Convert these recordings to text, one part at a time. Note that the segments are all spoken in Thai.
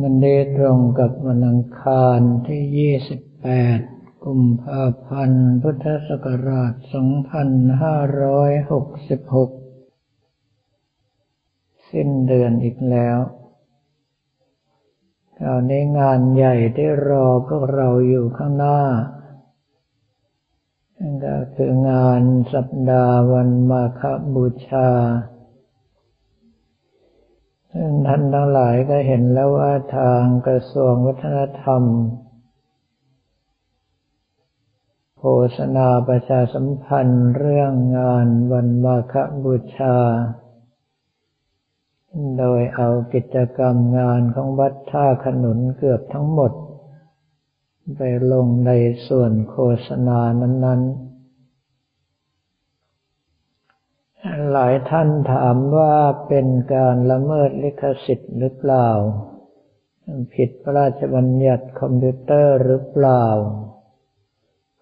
วันนี้ตรงกับวันอังคารที่28กุมภาพันธ์พุทธศักราช2566สิ้นเดือนอีกแล้วคราวนี้งานใหญ่ที่รอพวกเราอยู่ข้างหน้านั่นก็คืองานสัปดาห์วันมาฆบูชาซึ่งท่านทั้งหลายก็เห็นแล้วว่าทางกระทรวงวัฒนธรรมโฆษณาประชาสัมพันธ์เรื่องงานวันมาฆบูชาโดยเอากิจกรรมงานของวัดท่าขนุนเกือบทั้งหมดไปลงในส่วนโฆษณานั้นๆหลายท่านถามว่าเป็นการละเมิดลิขสิทธิ์หรือเปล่าผิดพระราชบัญญัติคอมพิวเตอร์หรือเปล่า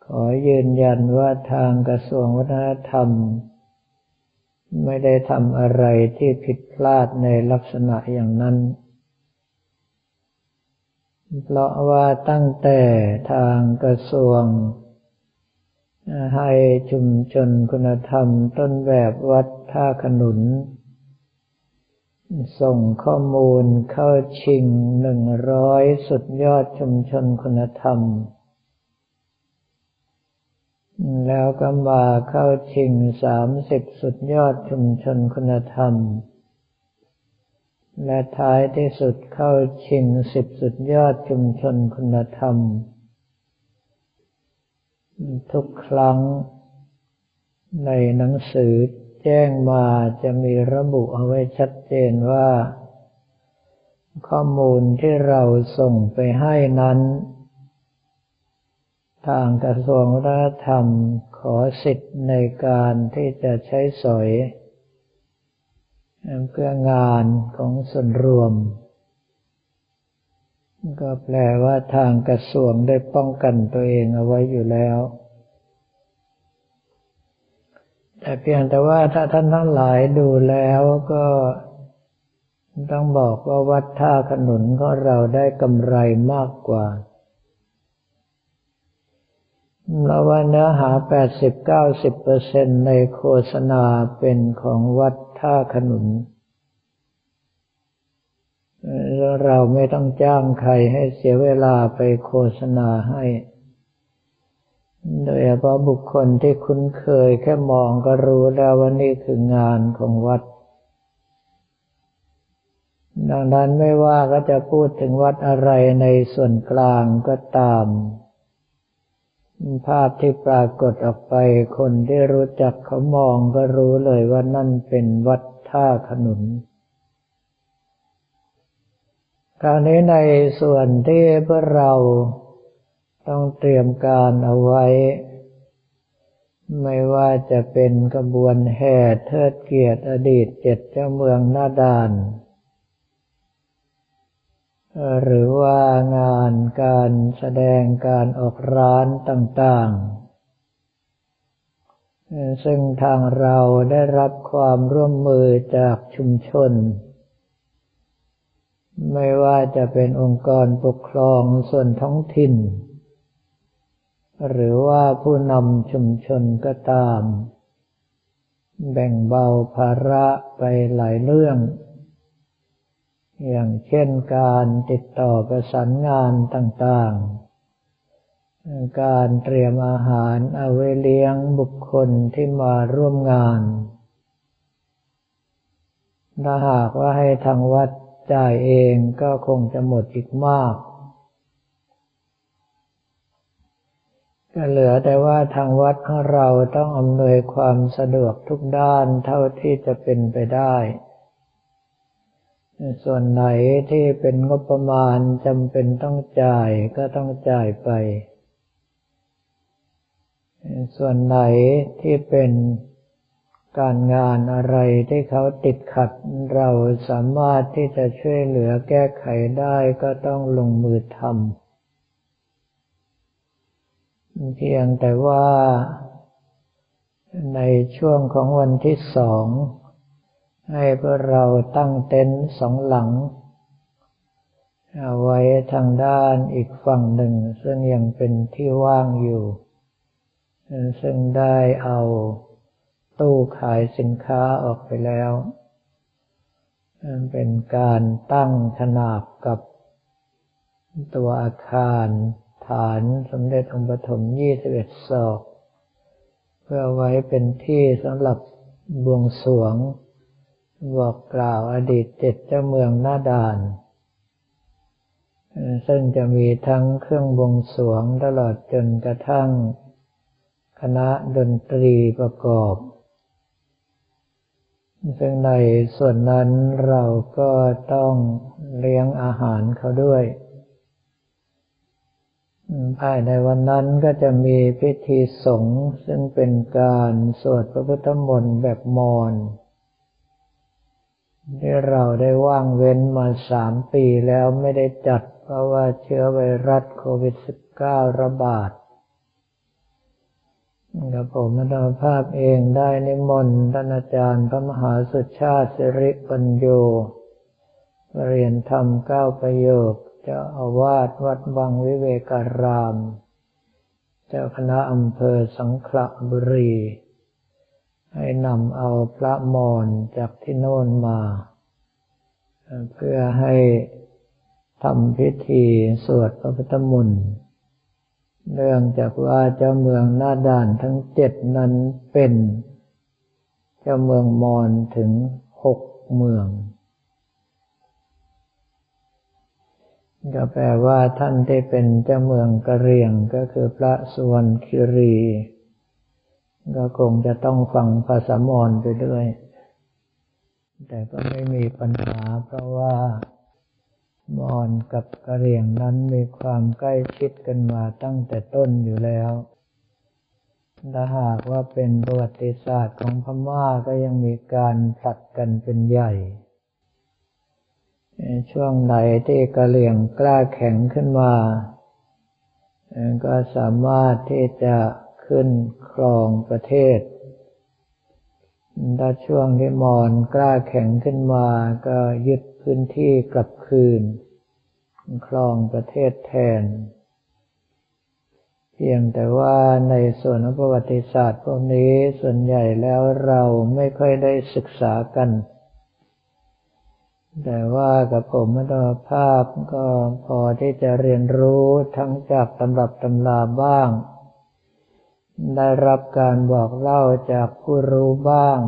ขอยืนยันว่าทางกระทรวงวัฒนธรรมไม่ได้ทำอะไรที่ผิดพลาดในลักษณะอย่างนั้นเพราะว่าตั้งแต่ทางกระทรวงให้ชุมชนคุณธรรมต้นแบบวัดท่าขนุนส่งข้อมูลเข้าชิง100สุดยอดชุมชนคุณธรรมแล้วก็มาเข้าชิง30สุดยอดชุมชนคุณธรรมและท้ายที่สุดเข้าชิง10สุดยอดชุมชนคุณธรรมทุกครั้งในหนังสือแจ้งมาจะมีระบุเอาไว้ชัดเจนว่าข้อมูลที่เราส่งไปให้นั้นทางกระทรวงวัฒนธรรมขอสิทธิ์ในการที่จะใช้สอยเพื่องานของส่วนรวมก็แปลว่าทางกระทรวงได้ป้องกันตัวเองเอาไว้อยู่แล้วแต่เพียงแต่ว่าถ้าท่านทั้งหลายดูแล้วก็ต้องบอกว่าวัดท่าขนุนของเราได้กำไรมากกว่าเราว่าเนื้อหา 80-90% ในโฆษณาเป็นของวัดท่าขนุนเราไม่ต้องจ้างใครให้เสียเวลาไปโฆษณาให้โดยเฉพาะบุคคลที่คุ้นเคยแค่มองก็รู้แล้วว่านี่คืองานของวัดดังนั้นไม่ว่าก็จะพูดถึงวัดอะไรในส่วนกลางก็ตามภาพที่ปรากฏออกไปคนที่รู้จักเขามองก็รู้เลยว่านั่นเป็นวัดท่าขนุนคราวนี้ในส่วนที่พวกเราต้องเตรียมการเอาไว้ไม่ว่าจะเป็นขบวนแห่เทิดเกียรติอดีต7เจ้าเมืองหน้าด่านหรือว่างานการแสดงการออกร้านต่างๆซึ่งทางเราได้รับความร่วมมือจากชุมชนไม่ว่าจะเป็นองค์กรปกครองส่วนท้องถิ่นหรือว่าผู้นำชุมชนก็ตามแบ่งเบาภาระไปหลายเรื่องอย่างเช่นการติดต่อประสานงานต่างๆการเตรียมอาหารเอาไว้เลี้ยงบุคคลที่มาร่วมงานถ้าหากว่าให้ทางวัดจ่ายเองก็คงจะหมดอีกมากก็เหลือแต่ว่าทางวัดของเราต้องอำนวยความสะดวกทุกด้านเท่าที่จะเป็นไปได้ส่วนไหนที่เป็นงบประมาณจำเป็นต้องจ่ายก็ต้องจ่ายไปส่วนไหนที่เป็นการงานอะไรที่เขาติดขัดเราสามารถที่จะช่วยเหลือแก้ไขได้ก็ต้องลงมือทำเพียงแต่ว่าในช่วงของวันที่2ให้พวกเราตั้งเต็นท์2 หลัง เอาไว้ทางด้านอีกฝั่งหนึ่งซึ่งยังเป็นที่ว่างอยู่ซึ่งได้เอาตู้ขายสินค้าออกไปแล้วเป็นการตั้งขนาบกับตัวอาคารฐานสมเด็จองค์ปฐม21ศอกเพื่อไว้เป็นที่สำหรับบวงสรวงบอกกล่าวอดีต7เจ้าเมืองหน้าด่านซึ่งจะมีทั้งเครื่องบวงสรวงตลอดจนกระทั่งคณะดนตรีประกอบซึ่งในส่วนนั้นเราก็ต้องเลี้ยงอาหารเขาด้วยภายในวันนั้นก็จะมีพิธีสงฆ์ซึ่งเป็นการสวดพระพุทธมนต์แบบมอญที่เราได้ว่างเว้นมา3 ปีแล้วไม่ได้จัดเพราะว่าเชื้อไวรัสโควิด -19 ระบาดกับผมอาตมาภาพเองได้นิมนต์ท่านอาจารย์พระมหาสุชาติสิริปัญโยเรียนธรรม9 ประโยคเจ้าอาวาสวัดบางวิเวการามเจ้าคณะอำเภอสังขละบุรีให้นำเอาพระมรจากที่โน่นมาเพื่อให้ทำพิธีสวดพระพุทธมนต์เนื่องจากว่าเจ้าเมืองหน้าด่านทั้ง7นั้นเป็นเจ้าเมืองมอญถึง6 เมืองก็แปลว่าท่านที่เป็นเจ้าเมืองกะเหรี่ยงก็คือพระสุวรรณคีรีก็คงจะต้องฟังภาษามอญไปด้วยแต่ก็ไม่มีปัญหาเพราะว่ามอญกับกะเหรี่ยงนั้นมีความใกล้ชิดกันมาตั้งแต่ต้นอยู่แล้วถ้าหากว่าเป็นประวัติศาสตร์ของพม่าก็ยังมีการผลัดกันเป็นใหญ่ช่วงไหนที่กะเหรี่ยงกล้าแข็งขึ้นมาก็สามารถที่จะขึ้นครองประเทศถ้าช่วงที่มอญกล้าแข็งขึ้นมาก็ยึดพื้นที่กลับคืนครองประเทศแทนเพียงแต่ว่าในส่วนของประวัติศาสตร์พวกนี้ส่วนใหญ่แล้วเราไม่ค่อยได้ศึกษากันแต่ว่ากับผมอาตมาภาพก็พอที่จะเรียนรู้ทั้งจากตำรับตำราบ้างได้รับการบอกเล่าจากผู้รู้บ้าง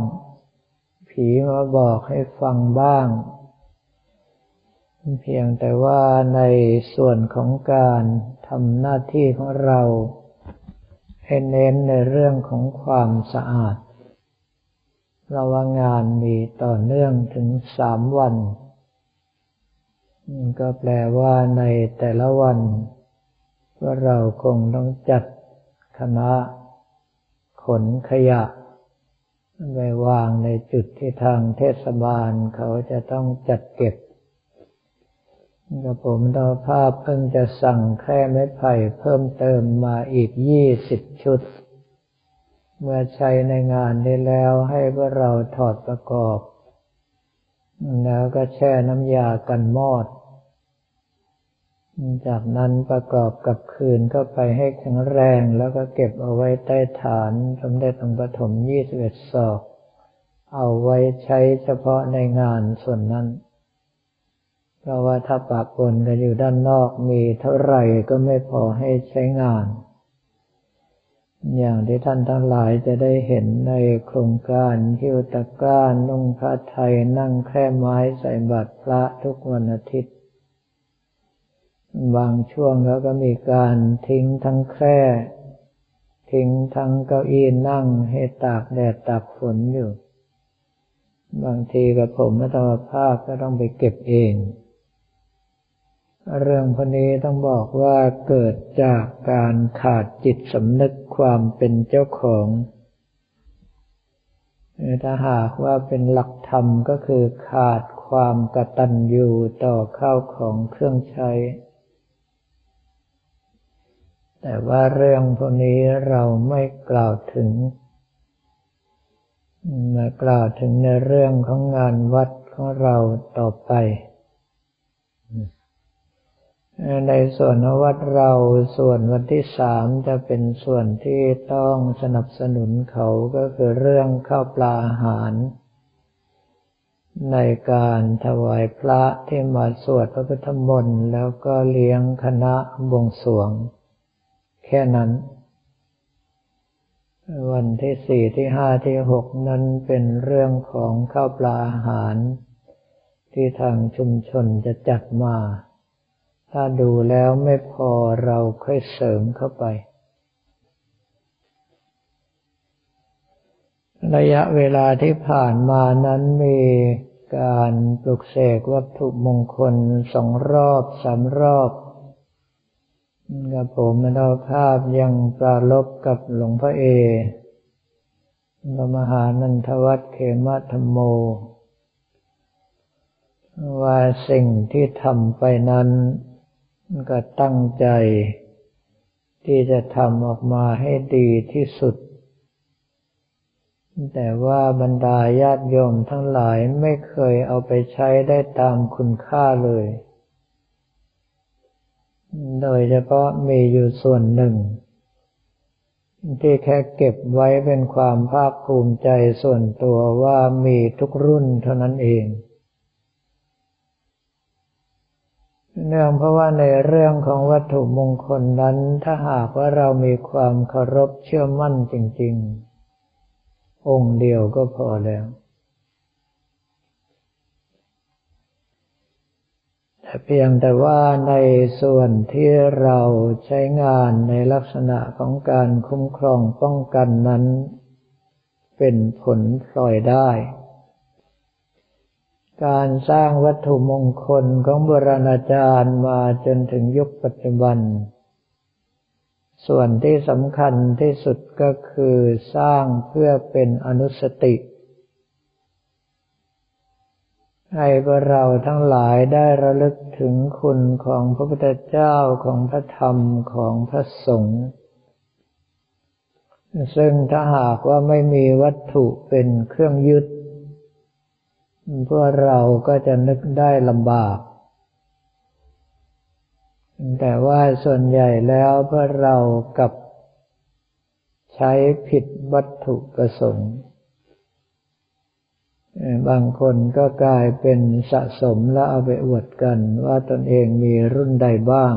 ผีมาบอกให้ฟังบ้างเพียงแต่ว่าในส่วนของการทำหน้าที่ของเราให้เน้นในเรื่องของความสะอาดเราว่างานมีต่อเนื่องถึง3 วันก็แปลว่าในแต่ละวันว่าเราคงต้องจัดคณะขนขยะไปวางในจุดที่ทางเทศบาลเขาจะต้องจัดเก็บกับผมดาวภาพเพิ่งจะสั่งแค่ไม้ไผ่เพิ่มเติมมาอีก20 ชุดเมื่อใช้ในงานได้แล้วให้พวกเราถอดประกอบแล้วก็แช่น้ำยากันมอดจากนั้นประกอบกับคืนเข้าไปให้แข็งแรงแล้วก็เก็บเอาไว้ใต้ฐานสมเด็จองค์ปฐม21ศอกเอาไว้ใช้เฉพาะในงานส่วนนั้นเพราะว่าถ้าปะปนกันอยู่ด้านนอกมีเท่าไหร่ก็ไม่พอให้ใช้งานอย่างที่ท่านทั้งหลายจะได้เห็นในโครงการหิ้วตะกร้านุ่งผ้าไทยนั่งแคร่ไม้ใส่บาตรพระทุกวันอาทิตย์บางช่วงแล้วก็มีการทิ้งทั้งแคร่ทิ้งทั้งเก้าอี้นั่งให้ตากแดดตากฝนอยู่บางทีกับผมอาตมาภาพก็ต้องไปเก็บเองเรื่องพวกนี้ต้องบอกว่าเกิดจากการขาดจิตสำนึกความเป็นเจ้าของถ้าหากว่าเป็นหลักธรรมก็คือขาดความกตัญญูต่อข้าวของเครื่องใช้แต่ว่าเรื่องพวกนี้เราไม่กล่าวถึงมากล่าวถึงในเรื่องของงานวัดของเราต่อไป ในส่วนวัดเราส่วนวันที่สามจะเป็นส่วนที่ต้องสนับสนุนเขาก็คือเรื่องข้าวปลาอาหารในการถวายพระที่มาสวดพระพุทธมนต์แล้วก็เลี้ยงคณะบวงสรวงแค่นั้นวันที่สี่ที่ห้าที่หกนั้นเป็นเรื่องของข้าวปลาอาหารที่ทางชุมชนจะจัดมาถ้าดูแล้วไม่พอเราค่อยเสริมเข้าไประยะเวลาที่ผ่านมานั้นมีการปลุกเสกวัตถุมงคลสองรอบสามรอบกับผมเจ้าภาพยังปรารภกับหลวงพ่อเอพระมหานันทวัฒน์เขมธรรมโมว่าสิ่งที่ทำไปนั้นก็ตั้งใจที่จะทำออกมาให้ดีที่สุดแต่ว่าบรรดาญาติโยมทั้งหลายไม่เคยเอาไปใช้ได้ตามคุณค่าเลยโดยเฉพาะมีอยู่ส่วนหนึ่งที่แค่เก็บไว้เป็นความภาคภูมิใจส่วนตัวว่ามีทุกรุ่นเท่านั้นเองเนื่องเพราะว่าในเรื่องของวัตถุมงคลนั้นถ้าหากว่าเรามีความเคารพเชื่อมั่นจริงๆองค์เดียวก็พอแล้วแต่เพียงแต่ว่าในส่วนที่เราใช้งานในลักษณะของการคุ้มครองป้องกันนั้นเป็นผลพลอยได้การสร้างวัตถุมงคลของโบราณอาจารย์มาจนถึงยุคปัจจุบันส่วนที่สำคัญที่สุดก็คือสร้างเพื่อเป็นอนุสติให้พวกเราทั้งหลายได้ระลึกถึงคุณของพระพุทธเจ้าของพระธรรมของพระสงฆ์ซึ่งถ้าหากว่าไม่มีวัตถุเป็นเครื่องยึดพวกเราก็จะนึกได้ลำบากแต่ว่าส่วนใหญ่แล้วพวกเรากับใช้ผิดวัตถุประสงค์บางคนก็กลายเป็นสะสมแล้วเอาไปอวดกันว่าตนเองมีรุ่นใดบ้าง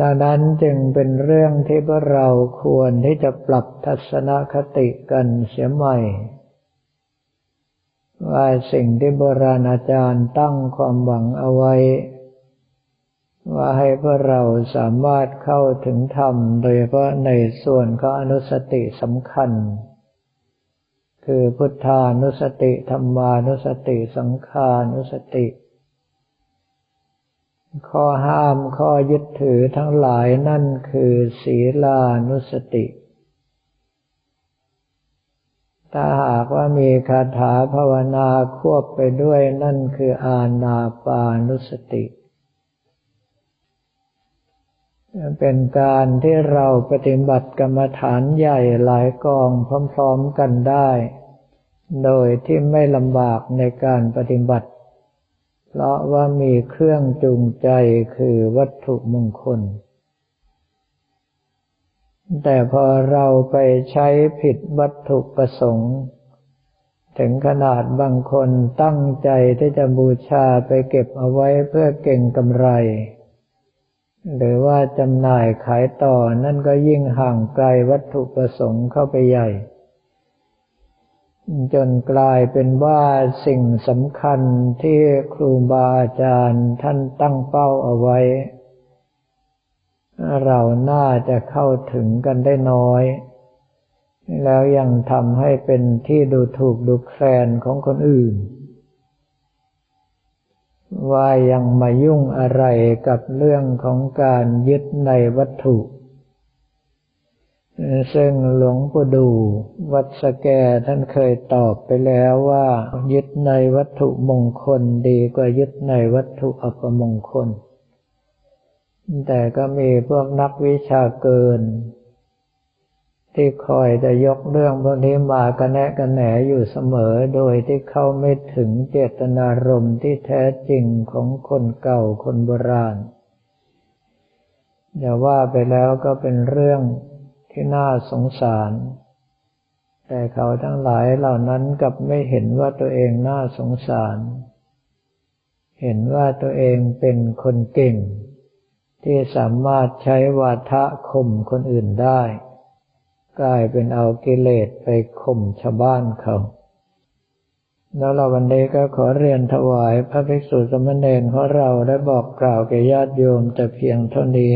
ดังนั้นจึงเป็นเรื่องที่พวกเราควรที่จะปรับทัศนคติกันเสียใหม่ว่าสิ่งที่โบราณอาจารย์ตั้งความหวังเอาไว้ว่าให้พวกเราสามารถเข้าถึงธรรมโดยเฉพาะในส่วนของอนุสติสำคัญคือพุทธานุสติธรรมานุสติสังฆานุสติข้อห้ามข้อยึดถือทั้งหลายนั่นคือศีลานุสติถ้าหากว่ามีคาถาภาวนาควบไปด้วยนั่นคืออานาปานุสติเป็นการที่เราปฏิบัติกรรมฐานใหญ่หลายกองพร้อมๆกันได้โดยที่ไม่ลำบากในการปฏิบัติเพราะว่ามีเครื่องจูงใจคือวัตถุมงคลแต่พอเราไปใช้ผิดวัตถุประสงค์ถึงขนาดบางคนตั้งใจที่จะบูชาไปเก็บเอาไว้เพื่อเก่งกำไรหรือว่าจำหน่ายขายต่อนั่นก็ยิ่งห่างไกลวัตถุประสงค์เข้าไปใหญ่จนกลายเป็นว่าสิ่งสำคัญที่ครูบาอาจารย์ท่านตั้งเป้าเอาไว้เราน่าจะเข้าถึงกันได้น้อยแล้วยังทำให้เป็นที่ดูถูกดูแคลนของคนอื่นว่ายังมายุ่งอะไรกับเรื่องของการยึดในวัตถุซึ่งหลวงปู่ดูวัดสแกท่านเคยตอบไปแล้วว่ายึดในวัตถุมงคลดีกว่ายึดในวัตถุอัปมงคลแต่ก็มีพวกนักวิชาเกิน ที่คอยจะยกเรื่องพวกนี้มากระแนะกระแหนอยู่เสมอโดยที่เข้าไม่ถึงเจตนารมณ์ที่แท้จริงของคนเก่าคนโบราณอย่าว่าไปแล้วก็เป็นเรื่องที่น่าสงสารแต่เขาทั้งหลายเหล่านั้นกลับไม่เห็นว่าตัวเองน่าสงสารเห็นว่าตัวเองเป็นคนเก่งที่สามารถใช้วาทะข่มคนอื่นได้กลายเป็นเอากิเลสไปข่มชาวบ้านเขาแล้วเราวันนี้ก็ขอเรียนถวายพระภิกษุสามเณรของเราได้บอกกล่าวแก่ญาติโยมแต่เพียงเท่านี้